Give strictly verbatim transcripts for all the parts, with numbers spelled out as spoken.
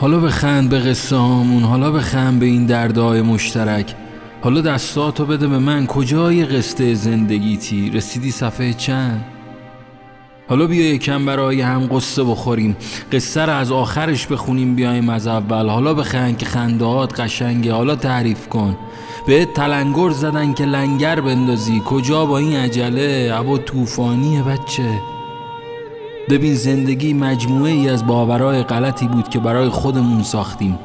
حالا بخند به قصه هامون، حالا بخند به این دردهای مشترک، حالا دستاتو بده به من، کجای قصه زندگیتی؟ رسیدی صفحه چند؟ حالا بیا یکم برای هم قصه بخوریم، قصه رو از آخرش بخونیم، بیایم از اول. حالا بخند که خندهات قشنگه، حالا تعریف کن. بهت تلنگر زدن که لنگر بندازی، کجا با این عجله؟ هوا طوفانیه بچه. ببین زندگی مجموعه ای از باورهای غلطی بود که برای خودمون ساختیم.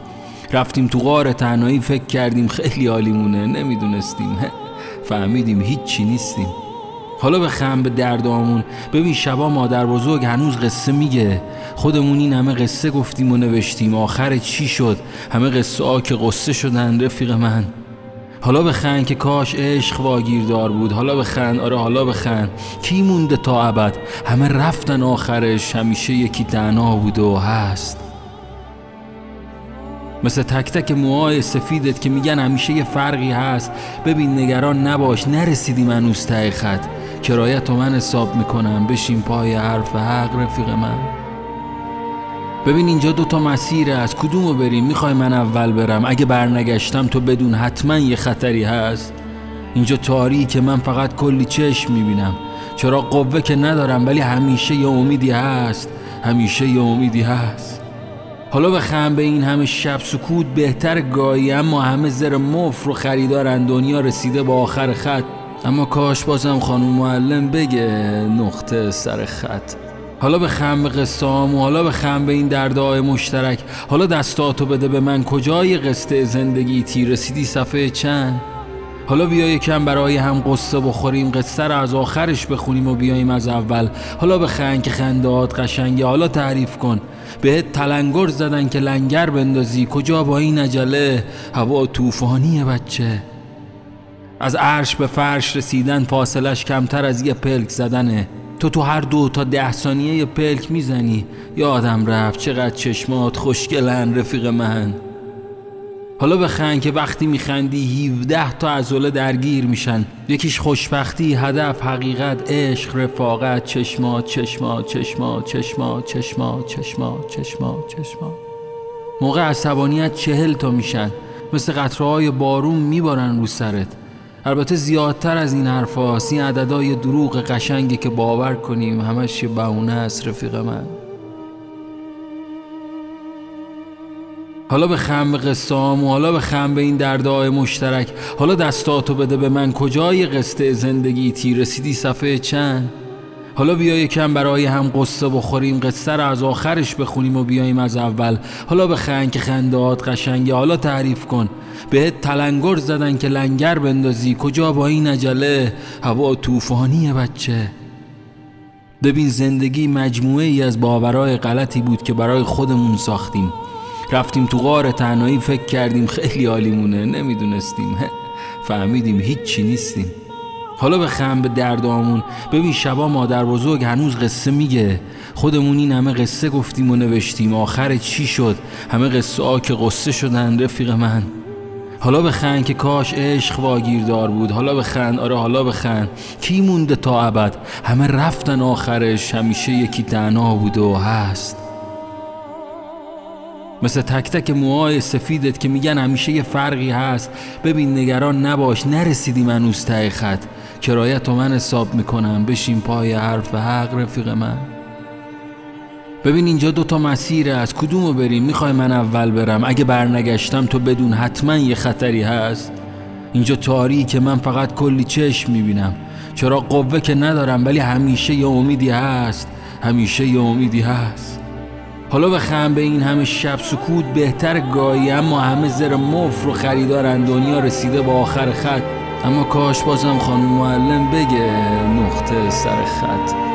رفتیم تو غار تنهایی، فکر کردیم خیلی عالیمونه، نمیدونستیم فهمیدیم هیچی نیستیم. حالا بخند به دردامون. ببین شبا مادر بزرگ هنوز قصه میگه، خودمون این همه قصه گفتیم و نوشتیم، آخر چی شد؟ همه قصه ها که قصه شدن رفیق من. حالا بخند که کاش عشق واگیردار بود. حالا بخند، آره حالا بخند. کی مونده تا ابد؟ همه رفتن، آخرش همیشه یکی تنها بوده و هست. مثل تک تک موهای سفیدت که میگن همیشه یه فرقی هست. ببین نگران نباش، نرسیدیم هنوز ته خط. کرایت رو من حساب میکنم، بشین پای حرف حق رفیق من. ببین اینجا دوتا مسیره، از کدومو بریم؟ میخوای من اول برم؟ اگه برنگشتم تو بدون حتما یه خطری هست. اینجا تاریکه، من فقط کلی چشم میبینم، چرا قوه که ندارم، ولی همیشه یه امیدی هست، همیشه یه امیدی هست. حالا بخند به این همه شب سکوت، بهتر گاهی اما همه زر مفر و خریدارن. دنیا رسیده با آخر خط، اما کاش بازم خانم معلم بگه نقطه سر خط. حالا بخند به قصه هامو، حالا بخند به این دردهای مشترک، حالا دستاتو بده به من، کجای قصه زندگیتی؟ رسیدی صفحه چند؟ حالا بیا یکم برای هم قصه بخوریم، قصه رو از آخرش بخونیم و بیاییم از اول. حالا بخند که خندهات قشنگه، حالا تعریف کن. بهت تلنگر زدن که لنگر بندازی، کجا با این عجله؟ هوا طوفانیه بچه. از عرش به فرش رسیدن فاصلش کمتر از یه پلک زدنه، تو تو هر دو تا ده ثانیه یه پلک میزنی. یادم رفت چقدر چشمات خوشگلن رفیق من. حالا بخند که وقتی میخندی هفده تا عضله درگیر میشن، یکیش خوشبختی، هدف، حقیقت، عشق، رفاقت. چشما چشما چشما چشما چشما چشما چشما چشما موقع عصبانیت چهل تا میشن، مثل قطره‌های بارون میبارن رو سرت. البته زیادتر از این حرف هاست، این عددهای دروغ قشنگی که باور کنیم همش یه بهونه است رفیق من. حالا بخند به قصه هامو، حالا بخند به این دردهای مشترک، حالا دستاتو بده به من، کجای قصه زندگیتی؟ رسیدی صفحه چند؟ حالا بیا یکم برای هم قصه بخوریم، قصه رو از آخرش بخونیم و بیاییم از اول. حالا بخند که خندهات قشنگه، حالا تعریف کن. بهت تلنگر زدن که لنگر بندازی، کجا با این عجله؟ هوا طوفانیه بچه. ببین زندگی مجموعه ای از باورهای غلطی بود که برای خودمون ساختیم. رفتیم تو غار تنهایی، فکر کردیم خیلی عالیمونه، نمیدونستیم فهمیدیم هیچی نیستیم. حالا بخند به دردامون. ببین شبا مادر بزرگ هنوز قصه میگه، خودمون این همه قصه گفتیم و نوشتیم، آخر چی شد؟ همه قصه ها که قصه شدن رفیق من. حالا بخند که کاش عشق واگیردار بود. حالا بخند، آره حالا بخند. کی مونده تا ابد؟ همه رفتن، آخرش همیشه یکی تنها بوده و هست. مثل تک تک موهای سفیدت که میگن همیشه یه فرقی هست. ببین نگران نباش، نرسیدیم هنوز ته خط. کرایت رو من حساب میکنم، بشین پای حرف حق رفیق من. ببین اینجا دوتا مسیره، از کدومو بریم؟ میخوای من اول برم؟ اگه برنگشتم تو بدون حتما یه خطری هست. اینجا تاریکه، من فقط کلی چشم میبینم، چرا قوه که ندارم، ولی همیشه یه امیدی هست، همیشه یه امیدی هست. حالا بخند به این همه شب سکوت، بهتر گاهی اما همه زر مفر و خریدارن. دنیا رسیده با آخر خط، اما کاش بازم خانم معلم بگه نقطه سر خط.